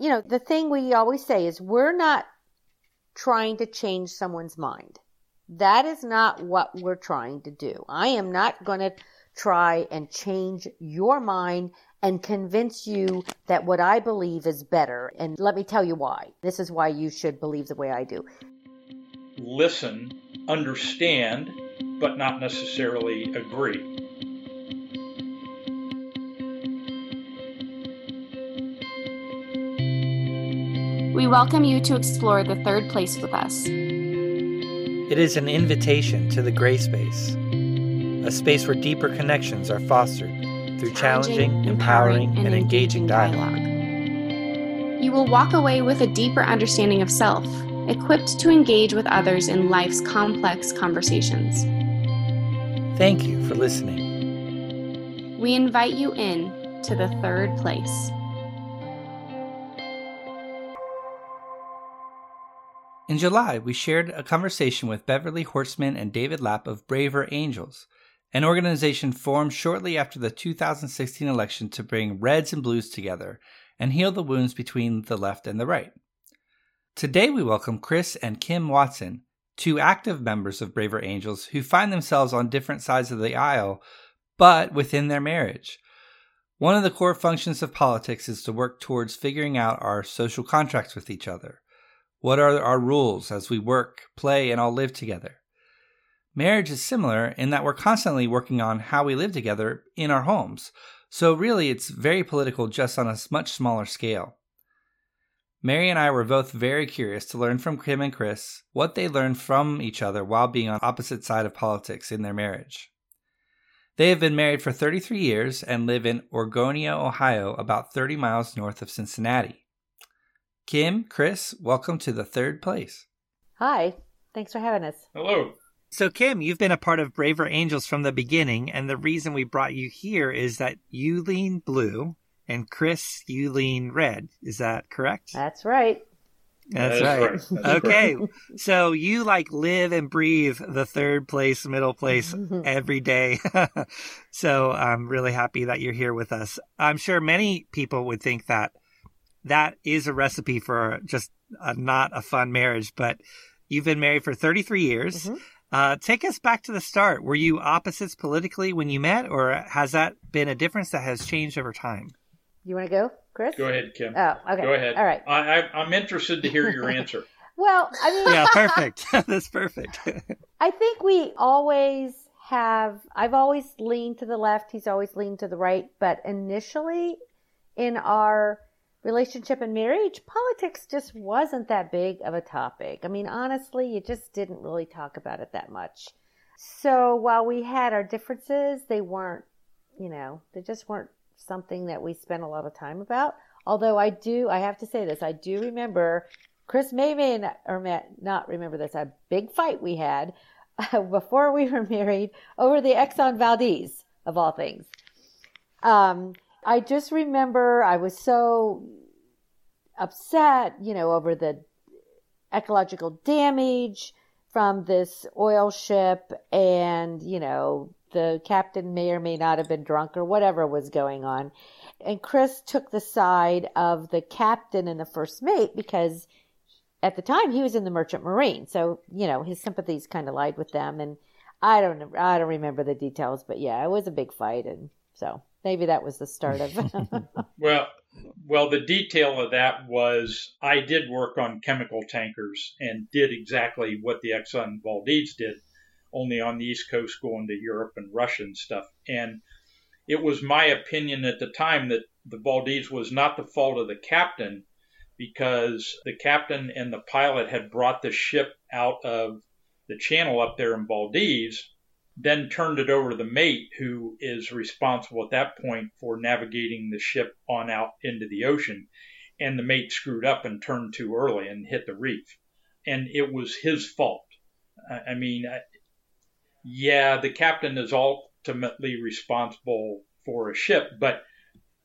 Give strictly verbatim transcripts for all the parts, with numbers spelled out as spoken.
you know, the thing we always say is we're not trying to change someone's mind. That is not what we're trying to do. I am not going to try and change your mind and convince you that what I believe is better. And let me tell you why. This is why you should believe the way I do. Listen, understand, but not necessarily agree. We welcome you to explore the third place with us. It is an invitation to the gray space, a space where deeper connections are fostered through challenging, empowering, and engaging dialogue. You will walk away with a deeper understanding of self, equipped to engage with others in life's complex conversations. Thank you for listening. We invite you in to the third place. In July, we shared a conversation with Beverly Hortzman and David Lapp of Braver Angels, an organization formed shortly after the two thousand sixteen election to bring reds and blues together and heal the wounds between the left and the right. Today, we welcome Chris and Kim Watson, two active members of Braver Angels who find themselves on different sides of the aisle, but within their marriage. One of the core functions of politics is to work towards figuring out our social contracts with each other. What are our rules as we work, play, and all live together? Marriage is similar in that we're constantly working on how we live together in our homes, so really it's very political just on a much smaller scale. Mary and I were both very curious to learn from Kim and Chris what they learned from each other while being on opposite side of politics in their marriage. They have been married for thirty-three years and live in Oregonia, Ohio, about thirty miles north of Cincinnati. Kim, Chris, welcome to the third place. Hi. Thanks for having us. Hello. So, Kim, you've been a part of Braver Angels from the beginning, and the reason we brought you here is that you lean blue, and Chris, you lean red. Is that correct? That's right. That's, That's right. right. That's okay. Right. So you, like, live and breathe the third place, middle place every day. So I'm really happy that you're here with us. I'm sure many people would think that that is a recipe for just a, not a fun marriage, but you've been married for thirty-three years. Mm-hmm. Uh, take us back to the start. Were you opposites politically when you met, or has that been a difference that has changed over time? You want to go, Chris? Go ahead, Kim. Oh, okay. Go ahead. All right. I, I, I'm interested to hear your answer. Well, I mean... Yeah, perfect. That's perfect. I think we always have... I've always leaned to the left. He's always leaned to the right. But initially, in our... relationship and marriage, politics just wasn't that big of a topic. I mean, honestly, you just didn't really talk about it that much. So while we had our differences, they weren't, you know, they just weren't something that we spent a lot of time about. Although I do, I have to say this, I do remember, Chris may, may not, or may not remember this, a big fight we had uh, before we were married over the Exxon Valdez, of all things. Um, I just remember I was so upset, you know, over the ecological damage from this oil ship and, you know, the captain may or may not have been drunk or whatever was going on. And Chris took the side of the captain and the first mate because at the time he was in the Merchant Marine. So, you know, his sympathies kind of lied with them. And I don't I don't remember the details, but yeah, it was a big fight. And so... maybe that was the start of well, well, the detail of that was I did work on chemical tankers and did exactly what the Exxon Valdez did, only on the East Coast going to Europe and Russia and stuff. And it was my opinion at the time that the Valdez was not the fault of the captain because the captain and the pilot had brought the ship out of the channel up there in Valdez, then turned it over to the mate who is responsible at that point for navigating the ship on out into the ocean. And the mate screwed up and turned too early and hit the reef. And it was his fault. I mean, I, yeah, the captain is ultimately responsible for a ship, but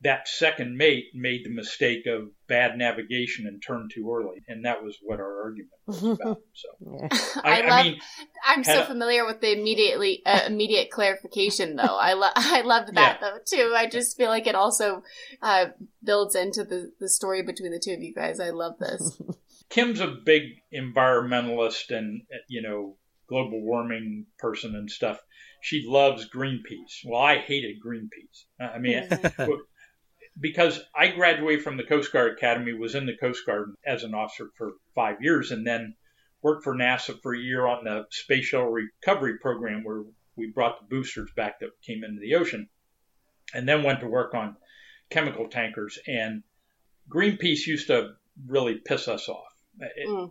that second mate made the mistake of bad navigation and turned too early. And that was what our argument was about. So yeah. I, I, love, I mean, I'm so I, familiar with the immediately uh, immediate clarification, though. I love I loved that, yeah. though, too. I just feel like it also uh, builds into the, the story between the two of you guys. I love this. Kim's a big environmentalist and, you know, global warming person and stuff. She loves Greenpeace. Well, I hated Greenpeace. I mean, mm-hmm. because I graduated from the Coast Guard Academy, was in the Coast Guard as an officer for five years, and then worked for NASA for a year on the space shuttle recovery program where we brought the boosters back that came into the ocean, and then went to work on chemical tankers. And Greenpeace used to really piss us off. It, mm.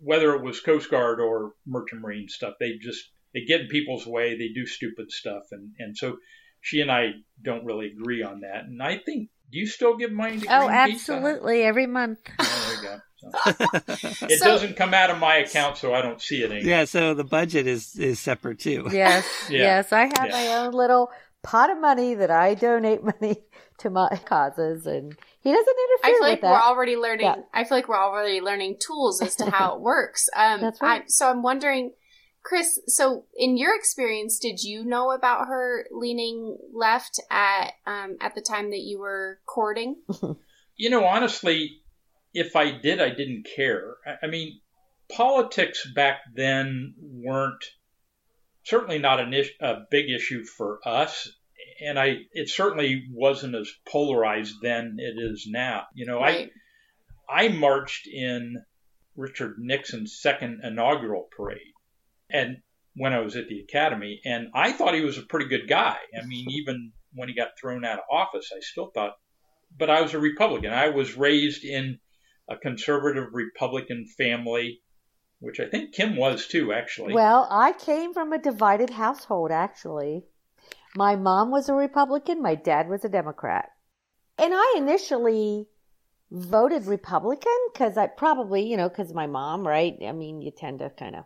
Whether it was Coast Guard or merchant marine stuff, they just, they get in people's way, they do stupid stuff. And, and so she and I don't really agree on that. And I think, do you still give money to Greenpeace? Oh, absolutely. Pizza? Every month. Oh, there you go. So, it so, doesn't come out of my account, so I don't see it anymore. Yeah, so the budget is, is separate too. Yes, yeah. yes. I have yeah. my own little pot of money that I donate money to my causes, and he doesn't interfere I feel like with that. We're already learning. Yeah. I feel like we're already learning tools as to how it works. Um, That's right. I, so I'm wondering, Chris, so in your experience, did you know about her leaning left at um, at the time that you were courting? You know, honestly, if I did, I didn't care. I, I mean, politics back then weren't certainly not an is- a big issue for us. And I, it certainly wasn't as polarized then it is now. You know, right. I, I marched in Richard Nixon's second inaugural parade, and when I was at the academy, and I thought he was a pretty good guy. I mean, even when he got thrown out of office, I still thought. But I was a Republican. I was raised in a conservative Republican family, which I think Kim was too, actually. Well, I came from a divided household, actually. My mom was a Republican. My dad was a Democrat. And I initially voted Republican because I probably, you know, because my mom, right? I mean, you tend to kind of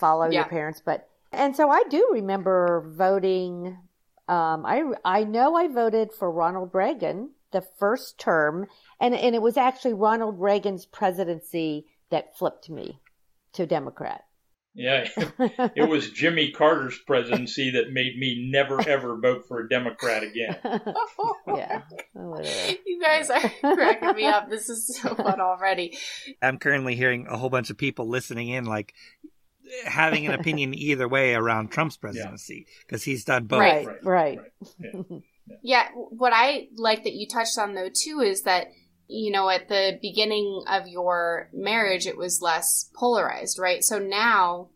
follow yeah. your parents. But and so I do remember voting. Um, I, I know I voted for Ronald Reagan the first term. And, and it was actually Ronald Reagan's presidency that flipped me to Democrat. Yeah, it was Jimmy Carter's presidency that made me never, ever vote for a Democrat again. Yeah. You guys are cracking me up. This is so fun already. I'm currently hearing a whole bunch of people listening in, like having an opinion either way around Trump's presidency, because yeah. he's done both. Right, right. right. right. Yeah. Yeah. yeah, what I like that you touched on, though, too, is that you know, at the beginning of your marriage, it was less polarized, right? So now,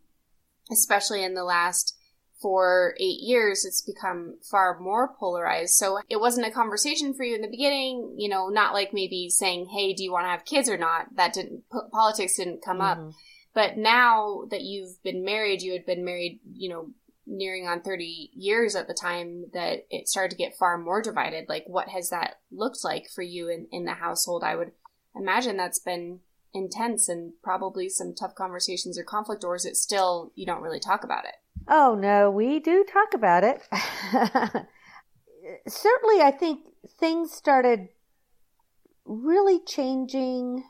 especially in the last four, eight years, it's become far more polarized. So it wasn't a conversation for you in the beginning, you know, not like maybe saying, hey, do you want to have kids or not? That didn't, politics didn't come mm-hmm. up. But now that you've been married, you had been married, you know, nearing on thirty years at the time that it started to get far more divided. Like, what has that looked like for you in, in the household? I would imagine that's been intense and probably some tough conversations or conflict, or is it still, you don't really talk about it? Oh, no, we do talk about it. Certainly, I think things started really changing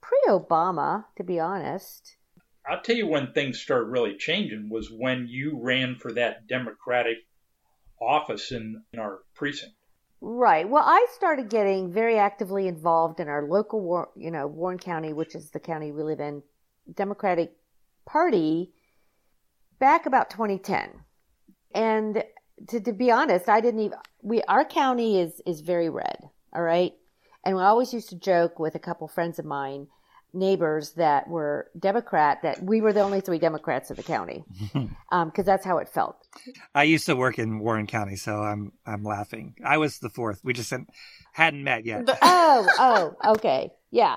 pre-Obama, to be honest. I'll tell you when things started really changing was when you ran for that Democratic office in, in our precinct. Right. Well, I started getting very actively involved in our local, war, you know, Warren County, which is the county we live in, Democratic Party, back about twenty ten. And to, to be honest, I didn't even, we, our county is, is very red. All right. And we always used to joke with a couple friends of mine, neighbors that were Democrat, that we were the only three Democrats in the county, because um, that's how it felt. I used to work in Warren County, so I'm I'm laughing. I was the fourth. We just hadn't met yet. But, oh, oh, okay, yeah,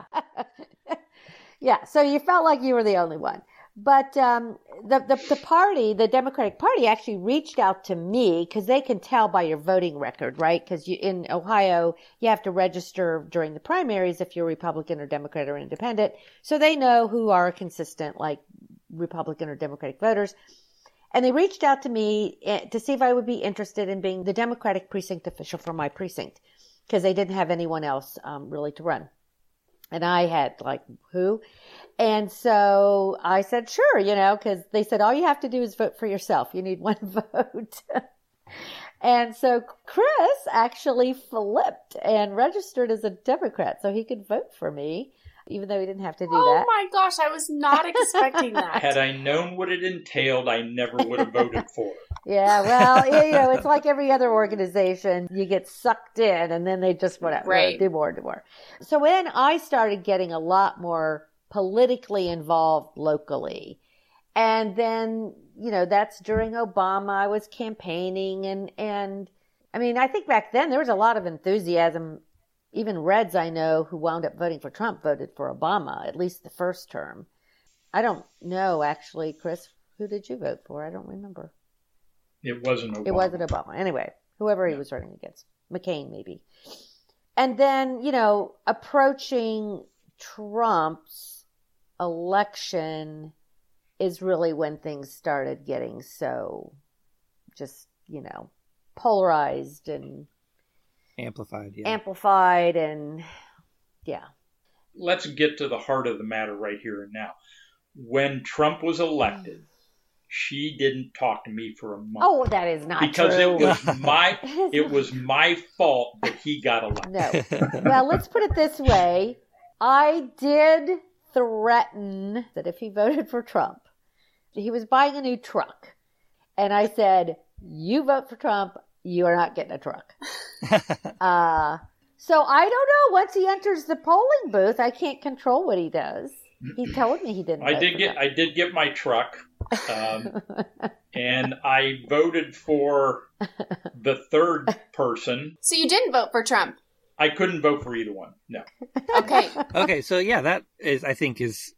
yeah. So you felt like you were the only one, but um, the, the the party, the Democratic Party, actually reached out to me because they can tell by your voting record, right? Because you in Ohio, you have to register during the primaries if you're Republican or Democrat or independent, so they know who are consistent, like Republican or Democratic voters. And they reached out to me to see if I would be interested in being the Democratic precinct official for my precinct, because they didn't have anyone else um, really to run. And I had like, who? And so I said, sure, you know, because they said, all you have to do is vote for yourself. You need one vote. And so Chris actually flipped and registered as a Democrat so he could vote for me, even though he didn't have to do oh that. Oh my gosh, I was not expecting that. Had I known what it entailed, I never would have voted for it. Yeah, well, you know, it's like every other organization. You get sucked in and then they just want right. to do more and do more. So when I started getting a lot more politically involved locally, and then, you know, that's during Obama, I was campaigning and, and I mean, I think back then there was a lot of enthusiasm. Even Reds I know who wound up voting for Trump voted for Obama, at least the first term. I don't know, actually, Chris, who did you vote for? I don't remember. It wasn't Obama. It wasn't Obama. Anyway, whoever he was running against. McCain, maybe. And then, you know, approaching Trump's election is really when things started getting so just, you know, polarized and amplified, yeah. Amplified and, yeah. Let's get to the heart of the matter right here and now. When Trump was elected, she didn't talk to me for a month. Oh, that is not because true. Because it was my it was my fault that he got elected. No. Well, let's put it this way. I did threaten that if he voted for Trump, he was buying a new truck. And I said, you vote for Trump, you are not getting a truck. uh, so I don't know. Once he enters the polling booth, I can't control what he does. He told me he didn't. I did get. Him. I did get my truck, um, and I voted for the third person. So you didn't vote for Trump. I couldn't vote for either one. No. Okay. Okay. So yeah, that is. I think is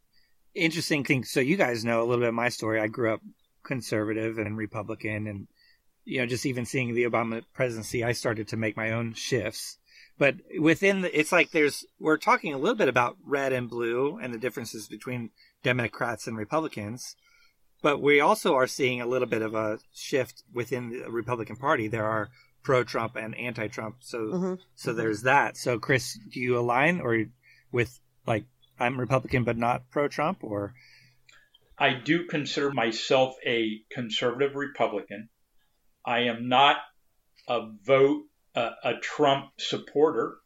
interesting thing. So you guys know a little bit of my story. I grew up conservative and Republican, and you know, just even seeing the Obama presidency, I started to make my own shifts. But within the, it's like there's, we're talking a little bit about red and blue and the differences between Democrats and Republicans. But we also are seeing a little bit of a shift within the Republican Party. There are pro-Trump and anti-Trump. So, mm-hmm. so there's that. So Chris, do you align or with like, I'm Republican, but not pro-Trump, or? I do consider myself a conservative Republican. I am not a vote, a, a Trump supporter.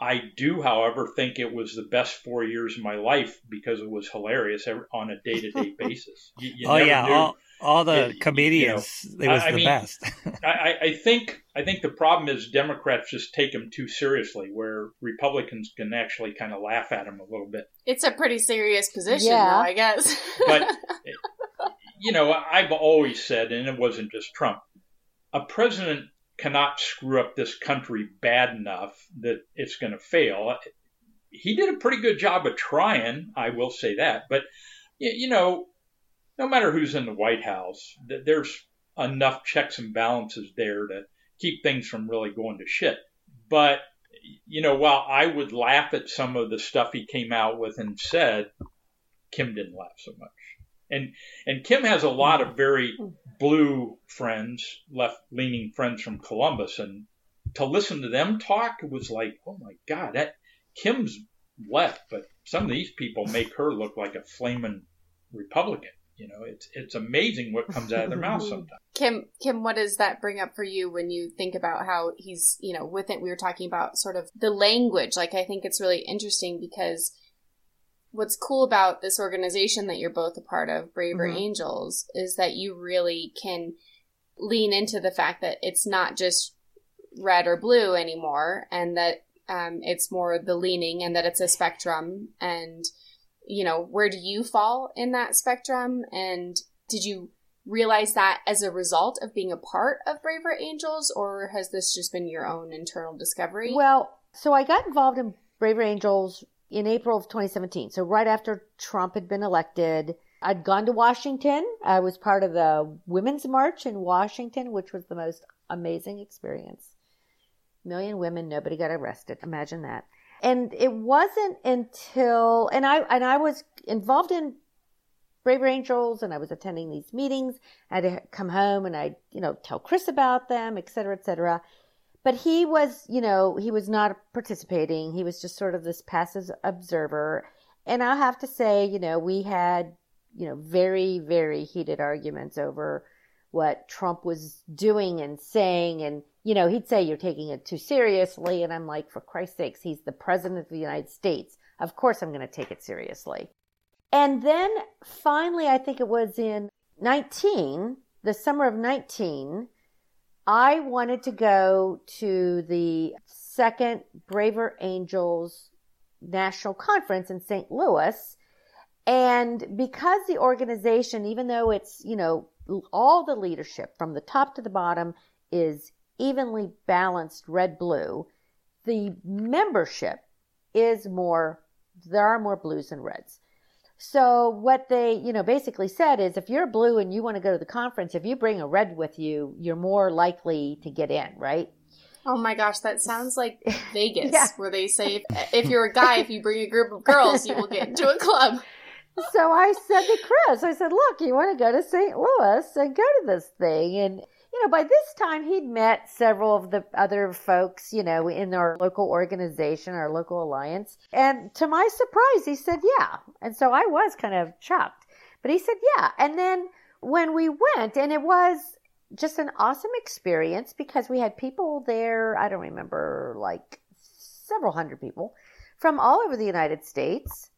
I do, however, think it was the best four years of my life because it was hilarious on a day-to-day basis. You, you oh, never yeah. Knew. All, all the it, comedians, you know, it was I, the I mean, best. I, I, think, I think the problem is Democrats just take them too seriously, where Republicans can actually kind of laugh at them a little bit. It's a pretty serious position, yeah. though, I guess. But... It, you know, I've always said, and it wasn't just Trump, a president cannot screw up this country bad enough that it's going to fail. He did a pretty good job of trying, I will say that. But, you know, no matter who's in the White House, there's enough checks and balances there to keep things from really going to shit. But, you know, while I would laugh at some of the stuff he came out with and said, Kim didn't laugh so much. And and Kim has a lot of very blue friends, left-leaning friends from Columbus. And to listen to them talk was like, oh, my God, that Kim's left. But some of these people make her look like a flaming Republican. You know, it's it's amazing what comes out of their mouth sometimes. Kim, Kim, what does that bring up for you when you think about how he's, you know, with it, we were talking about sort of the language. Like, I think it's really interesting because what's cool about this organization that you're both a part of, Braver mm-hmm. Angels, is that you really can lean into the fact that it's not just red or blue anymore, and that um, it's more the leaning, and that it's a spectrum. And, you know, where do you fall in that spectrum? And did you realize that as a result of being a part of Braver Angels, or has this just been your own internal discovery? Well, so I got involved in Braver Angels in April of twenty seventeen, so right after Trump had been elected. I'd gone to Washington. I was part of the Women's March in Washington, which was the most amazing experience. A million women, nobody got arrested. Imagine that. And it wasn't until, and I and I was involved in Braver Angels, and I was attending these meetings. I had to come home and I, you know, tell Chris about them, et cetera, et cetera. But he was, you know, he was not participating. He was just sort of this passive observer. And I'll have to say, you know, we had, you know, very, very heated arguments over what Trump was doing and saying. And, you know, he'd say, you're taking it too seriously. And I'm like, for Christ's sakes, he's the president of the United States. Of course I'm going to take it seriously. And then finally, I think it was in nineteen, the summer of nineteen, I wanted to go to the second Braver Angels National Conference in Saint Louis. And because the organization, even though it's, you know, all the leadership from the top to the bottom is evenly balanced red-blue, the membership is more, there are more blues and reds. So what they, you know, basically said is if you're blue and you want to go to the conference, if you bring a red with you, you're more likely to get in, right? Oh my gosh, that sounds like Vegas, yeah. Where they say if, if you're a guy, if you bring a group of girls, you will get into a club. So I said to Chris, I said, look, you want to go to Saint Louis and go to this thing? And, you know, by this time he'd met several of the other folks, you know, in our local organization, our local alliance. And to my surprise, he said, yeah. And so I was kind of shocked, but he said, yeah. And then when we went, and it was just an awesome experience because we had people there, I don't remember, like several hundred people from all over the United States,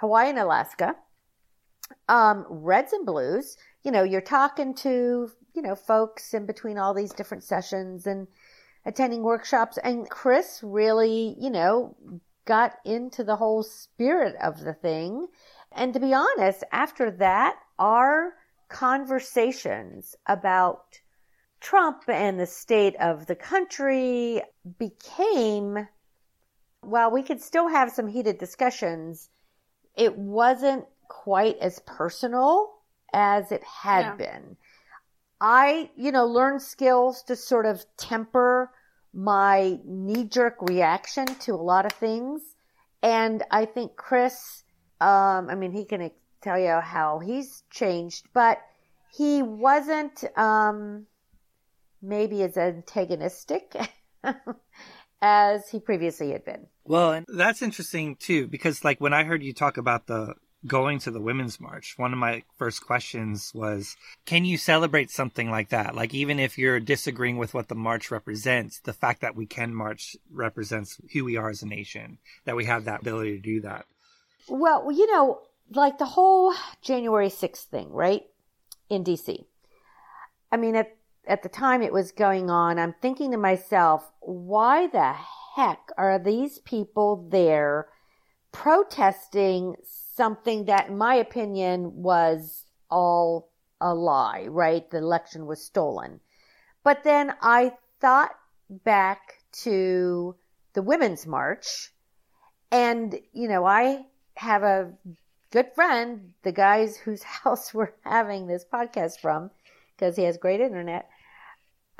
Hawaii and Alaska, um, reds and blues. You know, you're talking to, you know, folks in between all these different sessions and attending workshops. And Chris really, you know, got into the whole spirit of the thing. And to be honest, after that, our conversations about Trump and the state of the country became, while we could still have some heated discussions, it wasn't quite as personal as it had yeah. been. I, you know, learned skills to sort of temper my knee-jerk reaction to a lot of things. And I think Chris, um, I mean, he can tell you how he's changed, but he wasn't um, maybe as antagonistic as he previously had been. Well, and that's interesting, too, because, like, when I heard you talk about the going to the Women's March, one of my first questions was, can you celebrate something like that? Like, even if you're disagreeing with what the march represents, the fact that we can march represents who we are as a nation, that we have that ability to do that. Well, you know, like the whole January sixth thing, right? In D C. I mean, at, at the time it was going on, I'm thinking to myself, why the heck are these people there protesting something that, in my opinion, was all a lie, right? The election was stolen. But then I thought back to the Women's March, and, you know, I have a good friend, the guys whose house we're having this podcast from, because he has great internet,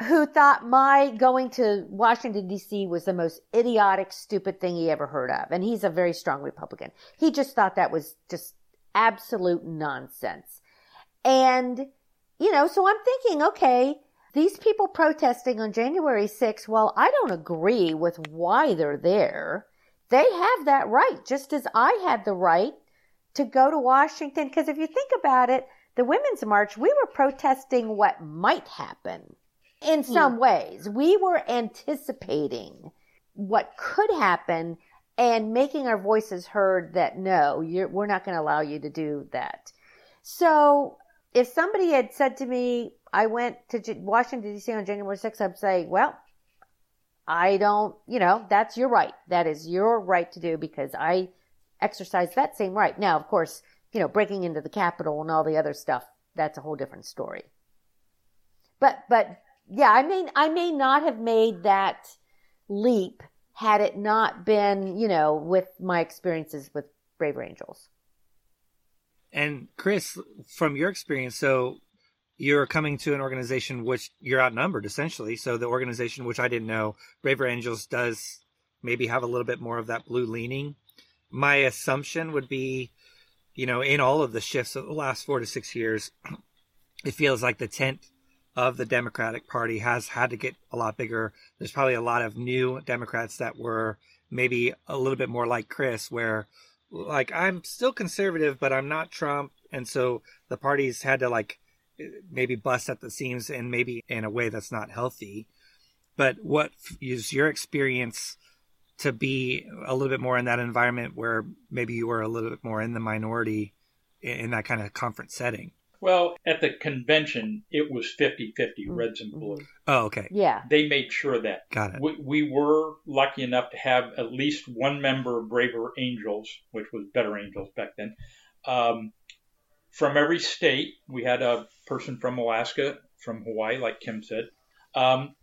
who thought my going to Washington, D C was the most idiotic, stupid thing he ever heard of. And he's a very strong Republican. He just thought that was just absolute nonsense. And, you know, so I'm thinking, okay, these people protesting on January sixth, well, I don't agree with why they're there. They have that right, just as I had the right to go to Washington. Because if you think about it, the Women's March, we were protesting what might happen. In some ways, we were anticipating what could happen and making our voices heard that, no, you're, we're not going to allow you to do that. So if somebody had said to me, I went to J- Washington, D C on January sixth, I'd say, well, I don't, you know, that's your right. That is your right to do because I exercise that same right. Now, of course, you know, breaking into the Capitol and all the other stuff, that's a whole different story. But, but... Yeah, I mean, I may not have made that leap had it not been, you know, with my experiences with Braver Angels. And Chris, from your experience, so you're coming to an organization which you're outnumbered, essentially. So the organization, which I didn't know, Braver Angels does maybe have a little bit more of that blue leaning. My assumption would be you know, in all of the shifts of the last four to six years, it feels like the tent of the Democratic Party has had to get a lot bigger. There's probably a lot of new Democrats that were maybe a little bit more like Chris, where like, I'm still conservative, but I'm not Trump. And so the party's had to like maybe bust at the seams, and maybe in a way that's not healthy. But what is your experience to be a little bit more in that environment where maybe you were a little bit more in the minority in that kind of conference setting? Well, at the convention, it was fifty-fifty, mm-hmm. reds and blues. Oh, okay. Yeah. They made sure that. Got it. We, we were lucky enough to have at least one member of Braver Angels, which was Better Angels back then. Um, from every state, we had a person from Alaska, from Hawaii, like Kim said. Um,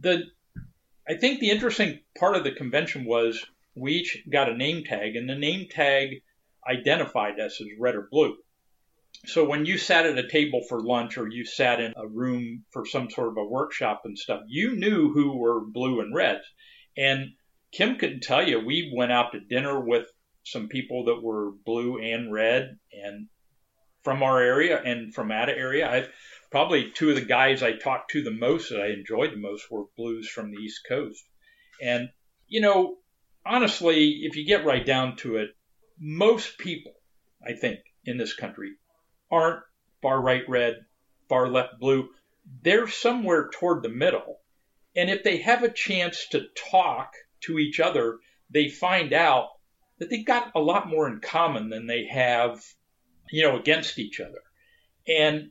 the I think the interesting part of the convention was we each got a name tag, and the name tag identified us as red or blue. So when you sat at a table for lunch, or you sat in a room for some sort of a workshop and stuff, you knew who were blue and reds. And Kim couldn't tell you, we went out to dinner with some people that were blue and red, and from our area and from out of area. I probably two of the guys I talked to the most that I enjoyed the most were blues from the East Coast. And, you know, honestly, if you get right down to it, most people, I think, in this country aren't far right red, far left blue. They're somewhere toward the middle. And if they have a chance to talk to each other, they find out that they've got a lot more in common than they have, you know, against each other. And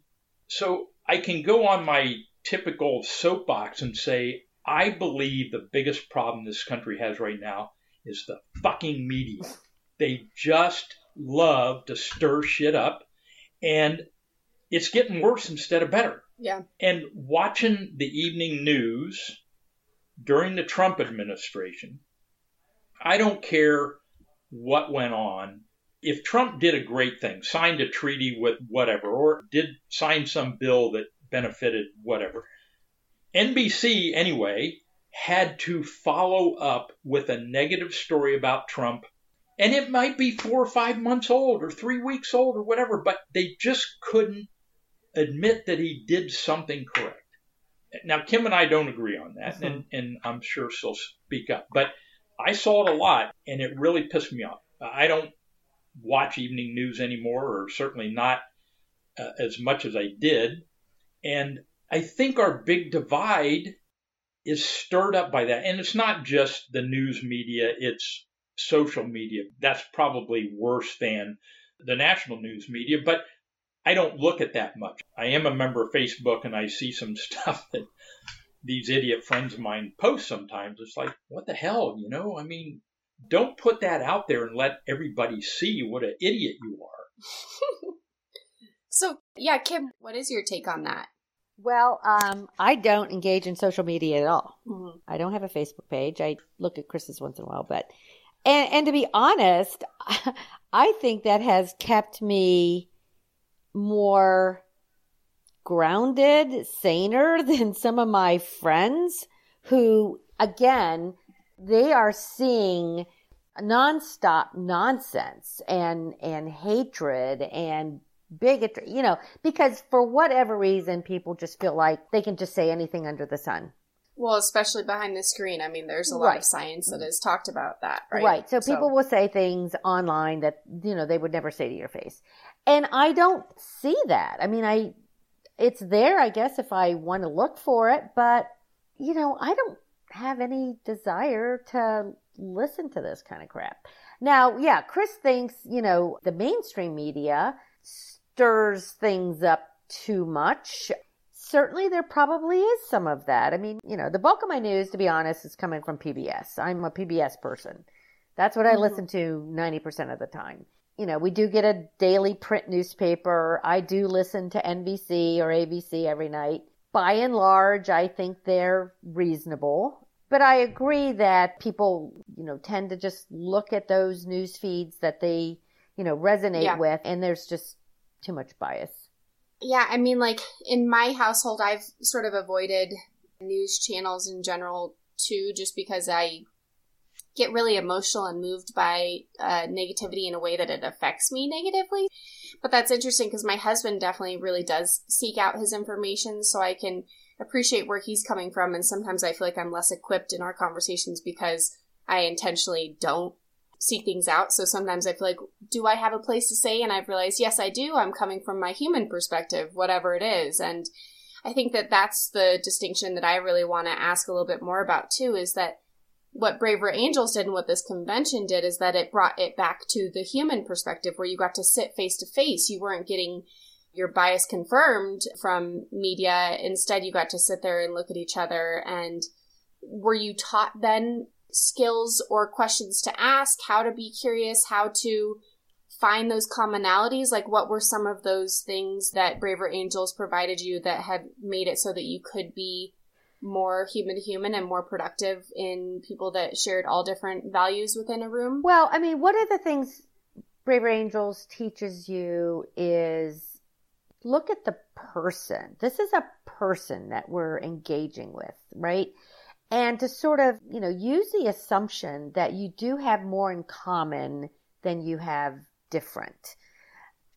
so I can go on my typical soapbox and say, I believe the biggest problem this country has right now is the fucking media. They just love to stir shit up, and it's getting worse instead of better. Yeah. And watching the evening news during the Trump administration, I don't care what went on. If Trump did a great thing, signed a treaty with whatever, or did sign some bill that benefited whatever, N B C anyway had to follow up with a negative story about Trump. And it might be four or five months old or three weeks old or whatever, but they just couldn't admit that he did something correct. Now, Kim and I don't agree on that, mm-hmm. and, and I'm sure she'll speak up. But I saw it a lot, and it really pissed me off. I don't watch evening news anymore, or certainly not uh, as much as I did. And I think our big divide is stirred up by that. And it's not just the news media, it's social media. That's probably worse than the national news media, but I don't look at that much. I am a member of Facebook, and I see some stuff that these idiot friends of mine post sometimes. It's like, what the hell, you know? I mean, don't put that out there and let everybody see what an idiot you are. So, yeah, Kim, what is your take on that? Well, um, I don't engage in social media at all. Mm-hmm. I don't have a Facebook page. I look at Chris's once in a while, but And, and to be honest, I think that has kept me more grounded, saner than some of my friends who, again, they are seeing nonstop nonsense and, and hatred and bigotry, you know, because for whatever reason, people just feel like they can just say anything under the sun. Well, especially behind the screen. I mean, there's a lot right. of science that has talked about that, right? Right. So, so people will say things online that, you know, they would never say to your face. And I don't see that. I mean, I it's there, I guess, if I want to look for it. But, you know, I don't have any desire to listen to this kind of crap. Now, yeah, Chris thinks, you know, the mainstream media stirs things up too much. Certainly, there probably is some of that. I mean, you know, the bulk of my news, to be honest, is coming from P B S. I'm a P B S person. That's what I mm-hmm. listen to ninety percent of the time. You know, we do get a daily print newspaper. I do listen to N B C or A B C every night. By and large, I think they're reasonable. But I agree that people, you know, tend to just look at those news feeds that they, you know, resonate yeah. with. And there's just too much bias. Yeah, I mean, like, in my household, I've sort of avoided news channels in general, too, just because I get really emotional and moved by uh, negativity in a way that it affects me negatively. But that's interesting because my husband definitely really does seek out his information, so I can appreciate where he's coming from. And sometimes I feel like I'm less equipped in our conversations because I intentionally don't seek things out. So sometimes I feel like, do I have a place to say? And I've realized, yes, I do. I'm coming from my human perspective, whatever it is. And I think that that's the distinction that I really want to ask a little bit more about too, is that what Braver Angels did and what this convention did is that it brought it back to the human perspective where you got to sit face to face. You weren't getting your bias confirmed from media. Instead, you got to sit there and look at each other. And were you taught then skills or questions to ask, how to be curious, how to find those commonalities? Like, what were some of those things that Braver Angels provided you that have made it so that you could be more human to human and more productive in people that shared all different values within a room? Well, I mean, one of the things Braver Angels teaches you is look at the person. This is a person that we're engaging with, right? And to sort of, you know, use the assumption that you do have more in common than you have different.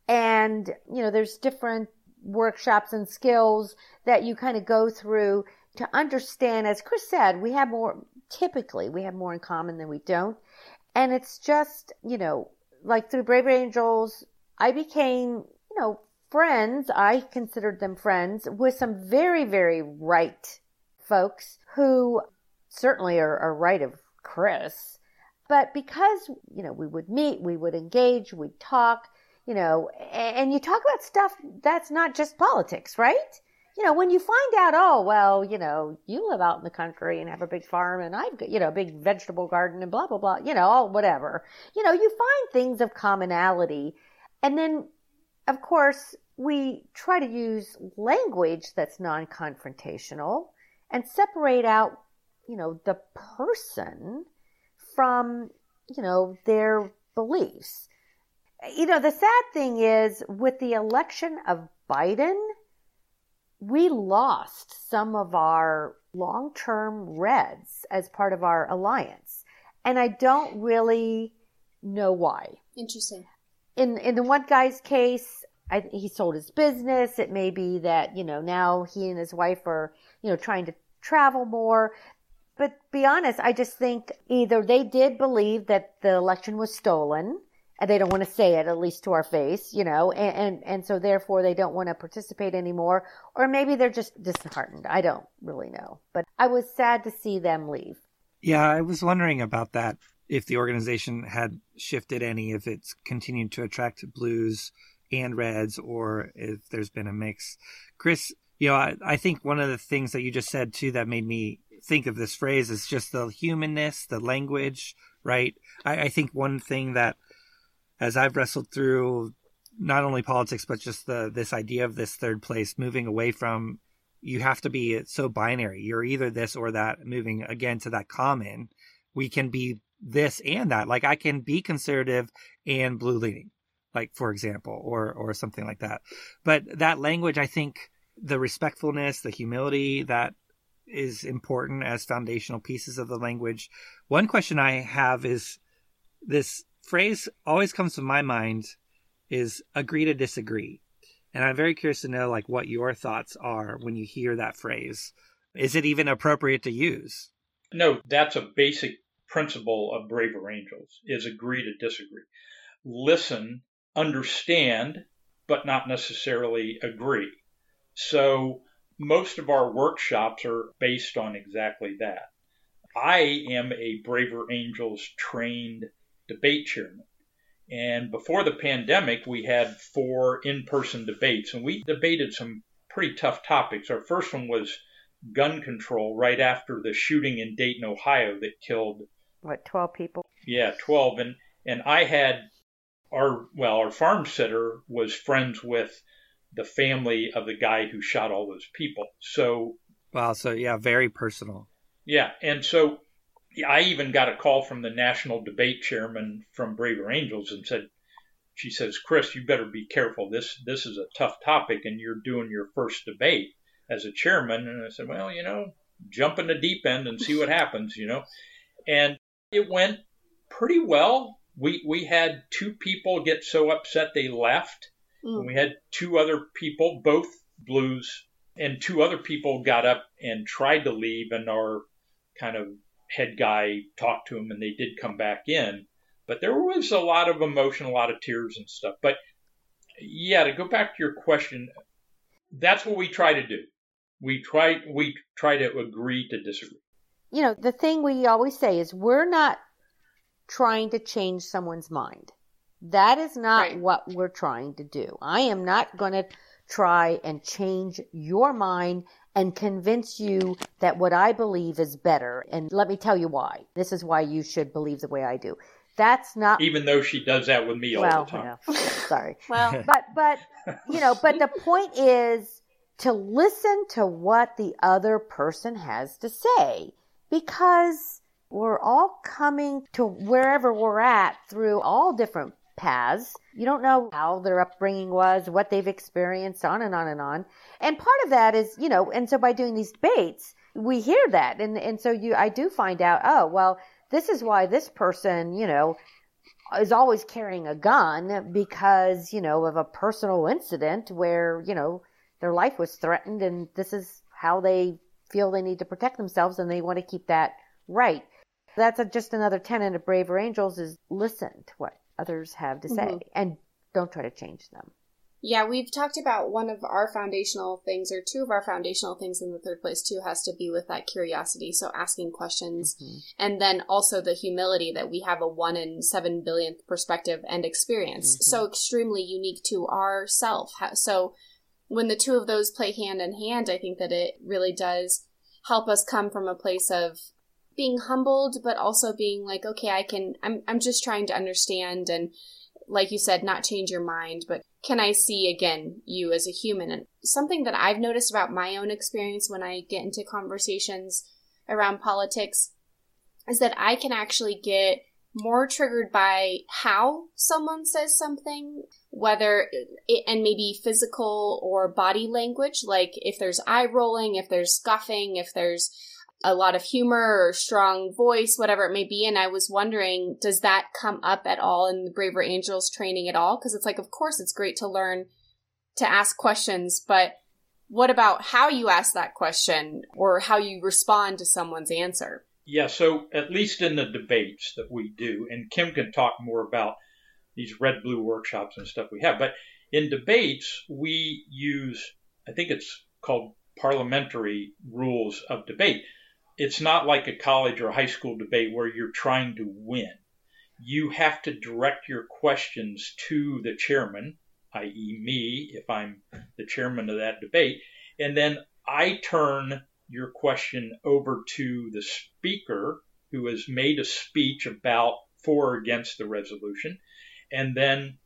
And, you know, there's different workshops and skills that you kind of go through to understand, as Chris said, we have more, typically, we have more in common than we don't. And it's just, you know, like through Braver Angels, I became, you know, friends, I considered them friends, with some very, very right folks who certainly are, are right of Chris. But because, you know, we would meet, we would engage, we'd talk, you know, and, and you talk about stuff that's not just politics, right? You know, when you find out, oh, well, you know, you live out in the country and have a big farm and I've got, you know, a big vegetable garden and blah, blah, blah, you know, all whatever. You know, you find things of commonality. And then, of course, we try to use language that's non-confrontational and separate out, you know, the person from, you know, their beliefs. You know, the sad thing is with the election of Biden, we lost some of our long-term reds as part of our alliance. And I don't really know why. Interesting. In in the one guy's case, I, he sold his business. It may be that, you know, now he and his wife are, you know, trying to travel more. But to be honest, I just think either they did believe that the election was stolen, and they don't want to say it, at least to our face, you know, and, and, and so therefore they don't want to participate anymore. Or maybe they're just disheartened. I don't really know. But I was sad to see them leave. Yeah, I was wondering about that, if the organization had shifted any, if it's continued to attract blues and reds, or if there's been a mix. Chris, you know, I, I think one of the things that you just said, too, that made me think of this phrase is just the humanness, the language, right? I, I think one thing that, as I've wrestled through not only politics, but just the this idea of this third place, moving away from, you have to be so binary. You're either this or that, moving again to that common. We can be this and that. Like, I can be conservative and blue leaning, like, for example, or or something like that. But that language, I think the respectfulness, the humility, that is important as foundational pieces of the language. One question I have is this phrase always comes to my mind is agree to disagree. And I'm very curious to know, like, what your thoughts are when you hear that phrase. Is it even appropriate to use? No, that's a basic principle of Braver Angels, is agree to disagree. Listen, understand, but not necessarily agree. So most of our workshops are based on exactly that. I am a Braver Angels trained debate chairman. And before the pandemic, we had four in-person debates, and we debated some pretty tough topics. Our first one was gun control right after the shooting in Dayton, Ohio that killed... What, twelve people? Yeah, twelve. And and I had our, well, our farm sitter was friends with the family of the guy who shot all those people. So... Wow, so yeah, very personal. Yeah, and so... I even got a call from the national debate chairman from Braver Angels and said, she says, Chris, you better be careful. This this is a tough topic and you're doing your first debate as a chairman. And I said, well, you know, jump in the deep end and see what happens, you know. And It went pretty well. We we had two people get so upset they left. Mm. And we had two other people, both blues, and two other people got up and tried to leave, and our kind of head guy talked to them, and they did come back in. But there was a lot of emotion, a lot of tears and stuff. But yeah, to go back to your question, that's what we try to do. We try we try to agree to disagree. You know, the thing we always say is we're not trying to change someone's mind. That is not right. What we're trying to do. I am not going to try and change your mind and convince you that what I believe is better. And let me tell you why. This is why you should believe the way I do. That's not... Even though she does that with me all well, the time. No. Sorry. well, but, but, you know, but the point is to listen to what the other person has to say, because we're all coming to wherever we're at through all different paths. You don't know how their upbringing was, what they've experienced, on and on and on. And part of that is, you know, and so by doing these debates, we hear that. And, and so you, I do find out, oh, well, this is why this person, you know, is always carrying a gun because, you know, of a personal incident where, you know, their life was threatened, and this is how they feel they need to protect themselves, and they want to keep that right. That's a, just another tenet of Braver Angels is listen to what others have to say, mm-hmm. and don't try to change them. Yeah, we've talked about one of our foundational things, or two of our foundational things in the third place too, has to be with that curiosity. So asking questions, mm-hmm. and then also the humility that we have a one in seven billionth perspective and experience. Mm-hmm. So extremely unique to ourself. So when the two of those play hand in hand, I think that it really does help us come from a place of being humbled, but also being like, okay, I can, I'm, I'm just trying to understand. And like you said, not change your mind, but can I see again you as a human? And something that I've noticed about my own experience when I get into conversations around politics is that I can actually get more triggered by how someone says something, whether it, and maybe physical or body language, like if there's eye rolling, if there's scoffing, if there's a lot of humor or strong voice, whatever it may be. And I was wondering, does that come up at all in the Braver Angels training at all? Because it's like, of course, it's great to learn to ask questions, but what about how you ask that question or how you respond to someone's answer? Yeah, so at least in the debates that we do, and Kim can talk more about these red-blue workshops and stuff we have, but in debates, we use, I think it's called parliamentary rules of debate. It's not like a college or high school debate where you're trying to win. You have to direct your questions to the chairman, that is me, if I'm the chairman of that debate, and then I turn your question over to the speaker who has made a speech about for or against the resolution. And then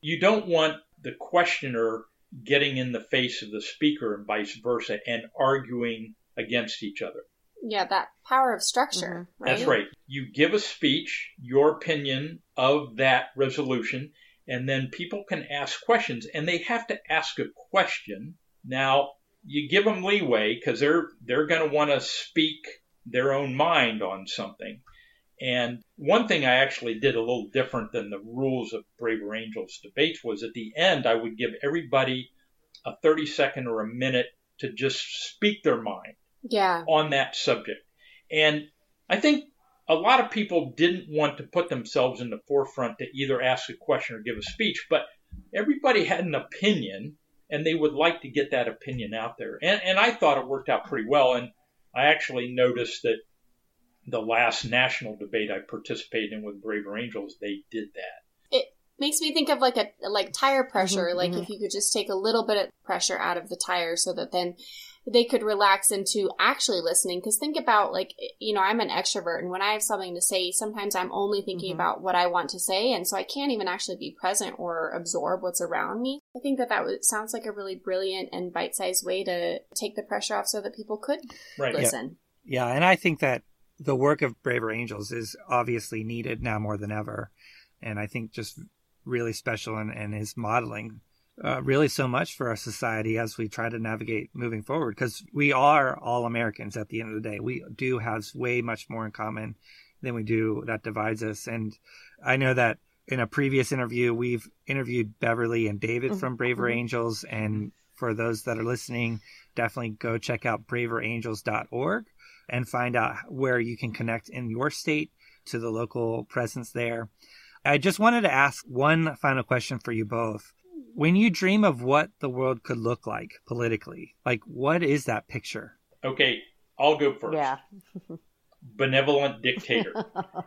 you don't want the questioner getting in the face of the speaker and vice versa and arguing against each other. Yeah, that power of structure. Mm-hmm. Right? That's right. You give a speech, your opinion of that resolution, and then people can ask questions, and they have to ask a question. Now, you give them leeway because they're they're going to want to speak their own mind on something. And one thing I actually did a little different than the rules of Braver Angels debates was at the end, I would give everybody a thirty second or a minute to just speak their mind yeah. on that subject. And I think a lot of people didn't want to put themselves in the forefront to either ask a question or give a speech, but everybody had an opinion and they would like to get that opinion out there. And, and I thought it worked out pretty well. And I actually noticed that the last national debate I participated in with Braver Angels, they did that. It makes me think of like a like tire pressure, mm-hmm, like mm-hmm. if you could just take a little bit of pressure out of the tire so that then they could relax into actually listening. Because think about like, you know, I'm an extrovert, and when I have something to say, sometimes I'm only thinking mm-hmm. about what I want to say. And so I can't even actually be present or absorb what's around me. I think that that was, sounds like a really brilliant and bite-sized way to take the pressure off so that people could right. listen. Yeah. yeah, and I think that the work of Braver Angels is obviously needed now more than ever. And I think just really special and, and is modeling uh, really so much for our society as we try to navigate moving forward. Because we are all Americans at the end of the day. We do have way much more in common than we do that divides us. And I know that in a previous interview, we've interviewed Beverly and David mm-hmm. from Braver mm-hmm. Angels. And for those that are listening, definitely go check out braver angels dot org and find out where you can connect in your state to the local presence there. I just wanted to ask one final question for you both. When you dream of what the world could look like politically, like what is that picture? Okay, I'll go first. Yeah. Benevolent dictator.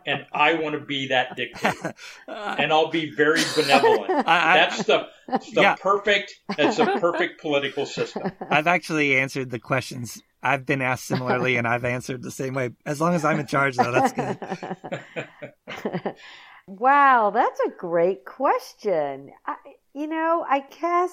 And I want to be that dictator. And I'll be very benevolent. I, I, that's the, the yeah. perfect, that's a perfect political system. I've actually answered the questions I've been asked similarly, and I've answered the same way. As long as I'm in charge, though, that's good. Wow, that's a great question. I, you know, I guess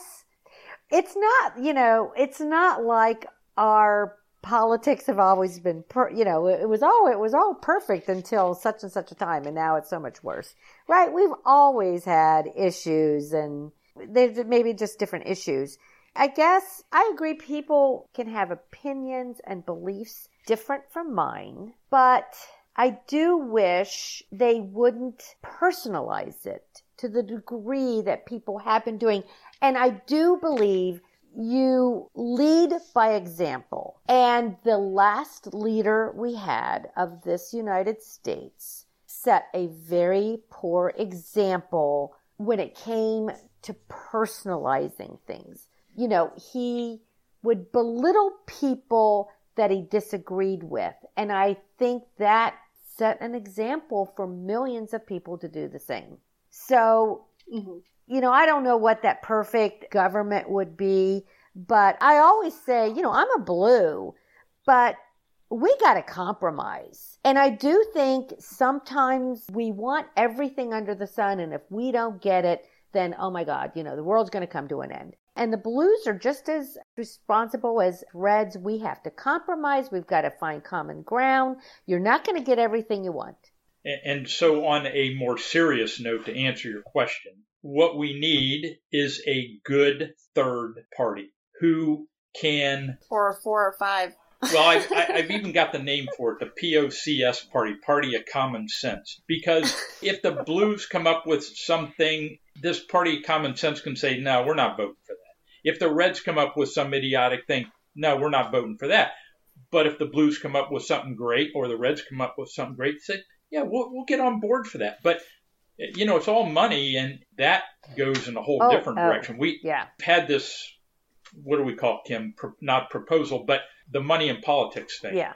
it's not, you know, it's not like our politics have always been, per, you know, it was all it was all perfect until such and such a time, and now it's so much worse, right? We've always had issues, and there's maybe just different issues. I guess I agree people can have opinions and beliefs different from mine, but I do wish they wouldn't personalize it to the degree that people have been doing. And I do believe you lead by example. And the last leader we had of this United States set a very poor example when it came to personalizing things. You know, he would belittle people that he disagreed with. And I think that set an example for millions of people to do the same. So, mm-hmm. you know, I don't know what that perfect government would be, but I always say, you know, I'm a blue, but we got to compromise. And I do think sometimes we want everything under the sun. And if we don't get it, then, oh my God, you know, the world's going to come to an end. And the blues are just as responsible as reds. We have to compromise. We've got to find common ground. You're not going to get everything you want. And so on a more serious note, to answer your question, what we need is a good third party who can... Or a four or five. Well, I've, I've even got the name for it, the P O C S party, Party of Common Sense. Because if the blues come up with something, this Party of Common Sense can say, no, we're not voting for that. If the Reds come up with some idiotic thing, no, we're not voting for that. But if the Blues come up with something great or the Reds come up with something great, say, yeah, we'll, we'll get on board for that. But, you know, it's all money, and that goes in a whole oh, different uh, direction. We yeah. had this, what do we call it, Kim? Pro- not proposal, but the money in politics thing. Yeah.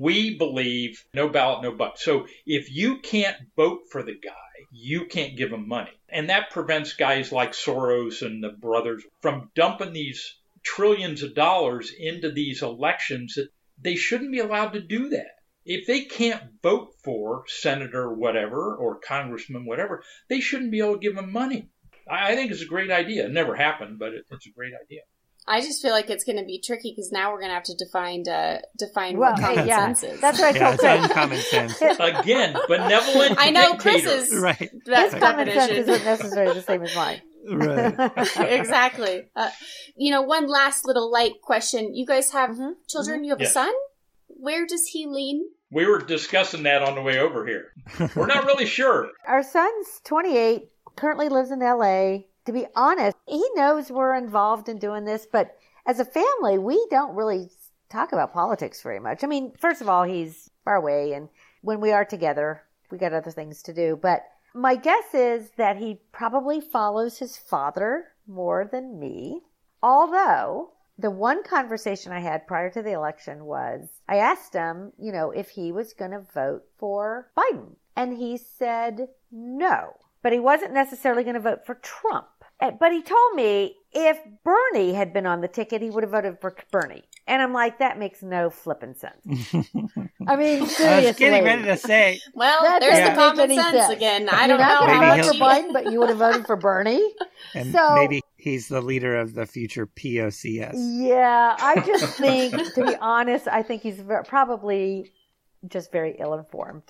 We believe no ballot, no buck. So if you can't vote for the guy, you can't give them money. And that prevents guys like Soros and the brothers from dumping these trillions of dollars into these elections. That they shouldn't be allowed to do that. If they can't vote for senator whatever or congressman whatever, they shouldn't be able to give them money. I think it's a great idea. It never happened, but it, it's a great idea. I just feel like it's going to be tricky because now we're going to have to define uh, define well, what common yeah. sense is. That's what I told Chris. Common sense again, benevolent. I know dictator. Chris's right. His common sense isn't necessarily the same as mine. Right. Exactly. Uh, you know, one last little light question. You guys have mm-hmm. children. Mm-hmm. You have yes. a son. Where does he lean? We were discussing that on the way over here. We're not really sure. Our son's twenty-eight. Currently lives in L A. To be honest, he knows we're involved in doing this, but as a family, we don't really talk about politics very much. I mean, first of all, he's far away, and when we are together, we got other things to do. But my guess is that he probably follows his father more than me. Although, the one conversation I had prior to the election was, I asked him, you know, if he was going to vote for Biden. And he said no, but he wasn't necessarily going to vote for Trump. But he told me if Bernie had been on the ticket, he would have voted for Bernie. And I'm like, that makes no flipping sense. I mean, seriously. I was getting ready to say. Well, there's yeah. the common sense, sense again. I don't You're know how vote for Biden, but you would have voted for Bernie. And so, maybe he's the leader of the future P O C S. Yeah, I just think, to be honest, I think he's probably just very ill-informed.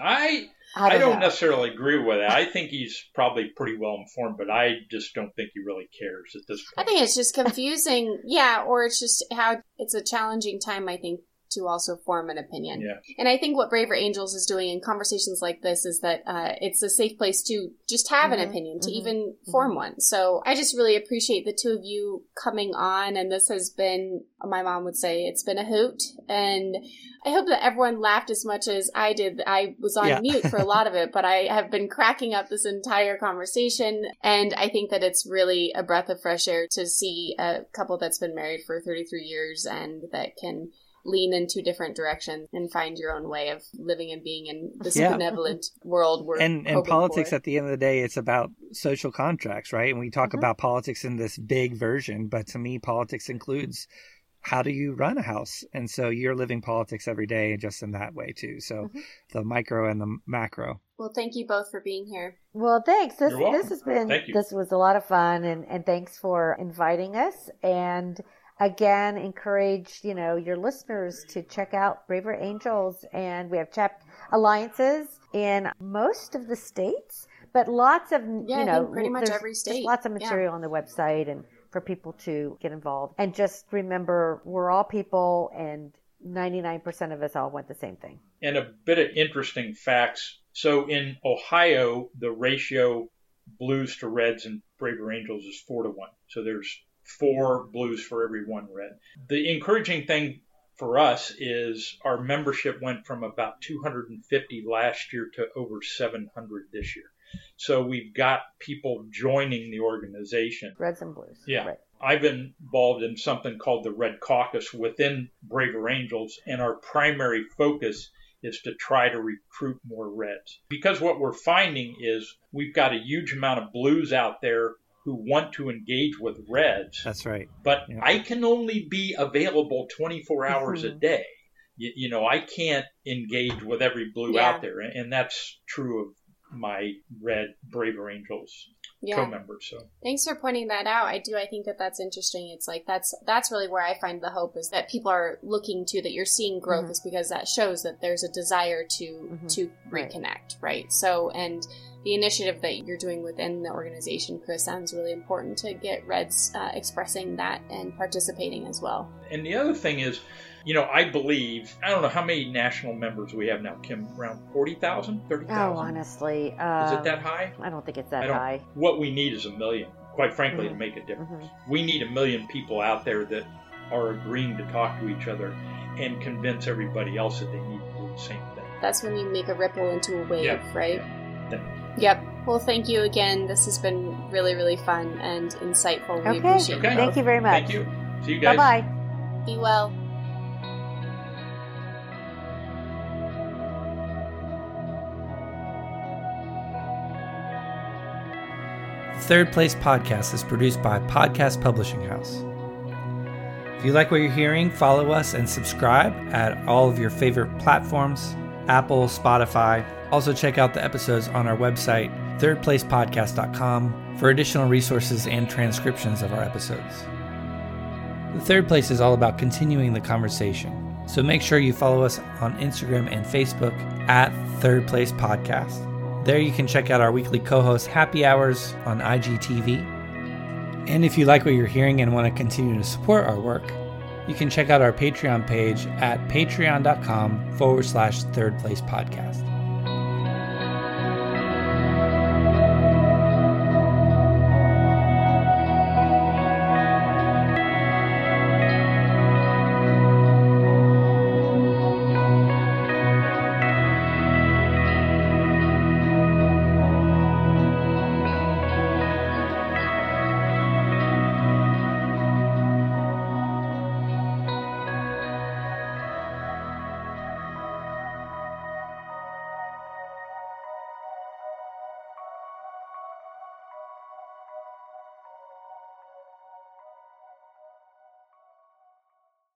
I... I don't, I don't necessarily agree with that. I think he's probably pretty well informed, but I just don't think he really cares at this point. I think it's just confusing. Yeah, or it's just how it's a challenging time, I think, to also form an opinion. Yeah. And I think what Braver Angels is doing in conversations like this is that uh, it's a safe place to just have mm-hmm. an opinion, to mm-hmm. even form mm-hmm. one. So I just really appreciate the two of you coming on. And this has been, my mom would say, it's been a hoot. And I hope that everyone laughed as much as I did. I was on yeah. mute for a lot of it, but I have been cracking up this entire conversation. And I think that it's really a breath of fresh air to see a couple that's been married for thirty-three years and that can lean in two different directions and find your own way of living and being in this yeah. benevolent world. We're and and politics for. At the end of the day, it's about social contracts, right? And we talk mm-hmm. about politics in this big version, but to me, politics includes how do you run a house? And so you're living politics every day just in that way too. So mm-hmm. the micro and the macro. Well, thank you both for being here. Well, thanks. This, this has been, this was a lot of fun and, and thanks for inviting us. And again, encourage, you know, your listeners to check out Braver Angels. And we have chapter alliances in most of the states, but lots of, yeah, you know, pretty much every state. Lots of material yeah. on the website and for people to get involved. And just remember, we're all people and ninety-nine percent of us all want the same thing. And a bit of interesting facts. So in Ohio, the ratio blues to reds in Braver Angels is four to one. So there's four blues for every one red. The encouraging thing for us is our membership went from about two hundred fifty last year to over seven hundred this year. So we've got people joining the organization. Reds and blues. Yeah. Right. I've been involved in something called the Red Caucus within Braver Angels, and our primary focus is to try to recruit more reds. Because what we're finding is we've got a huge amount of blues out there who want to engage with reds. That's right. But yeah. I can only be available twenty-four hours mm-hmm. a day. You, you know, I can't engage with every blue yeah. out there, and that's true of my red Braver Angels yeah. co-member. So thanks for pointing that out. I do. I think that that's interesting. It's like that's that's really where I find the hope is that people are looking to, that you're seeing growth mm-hmm. is because that shows that there's a desire to mm-hmm. to reconnect, right. right? So and the initiative that you're doing within the organization, Chris, sounds really important to get reds uh, expressing that and participating as well. And the other thing is, you know, I believe, I don't know how many national members we have now, Kim, around forty thousand, thirty thousand? Oh, honestly. Um, is it that high? I don't think it's that high. What we need is a million, quite frankly, mm-hmm. to make a difference. Mm-hmm. We need a million people out there that are agreeing to talk to each other and convince everybody else that they need to do the same thing. That's when you make a ripple into a wave, yeah. right? Yeah. Yep. Well, thank you again. This has been really, really fun and insightful. We okay. appreciate okay. it. Thank you very much. Thank you. See you guys. Bye-bye. Be well. Third Place Podcast is produced by Podcast Publishing House. If you like what you're hearing, follow us and subscribe at all of your favorite platforms, Apple, Spotify. Also check out the episodes on our website, third place podcast dot com, for additional resources and transcriptions of our episodes. The Third Place is all about continuing the conversation, so make sure you follow us on Instagram and Facebook at Third Place Podcast. There you can check out our weekly co-host Happy Hours on I G T V. And if you like what you're hearing and want to continue to support our work, you can check out our Patreon page at patreon dot com forward slash third place podcast.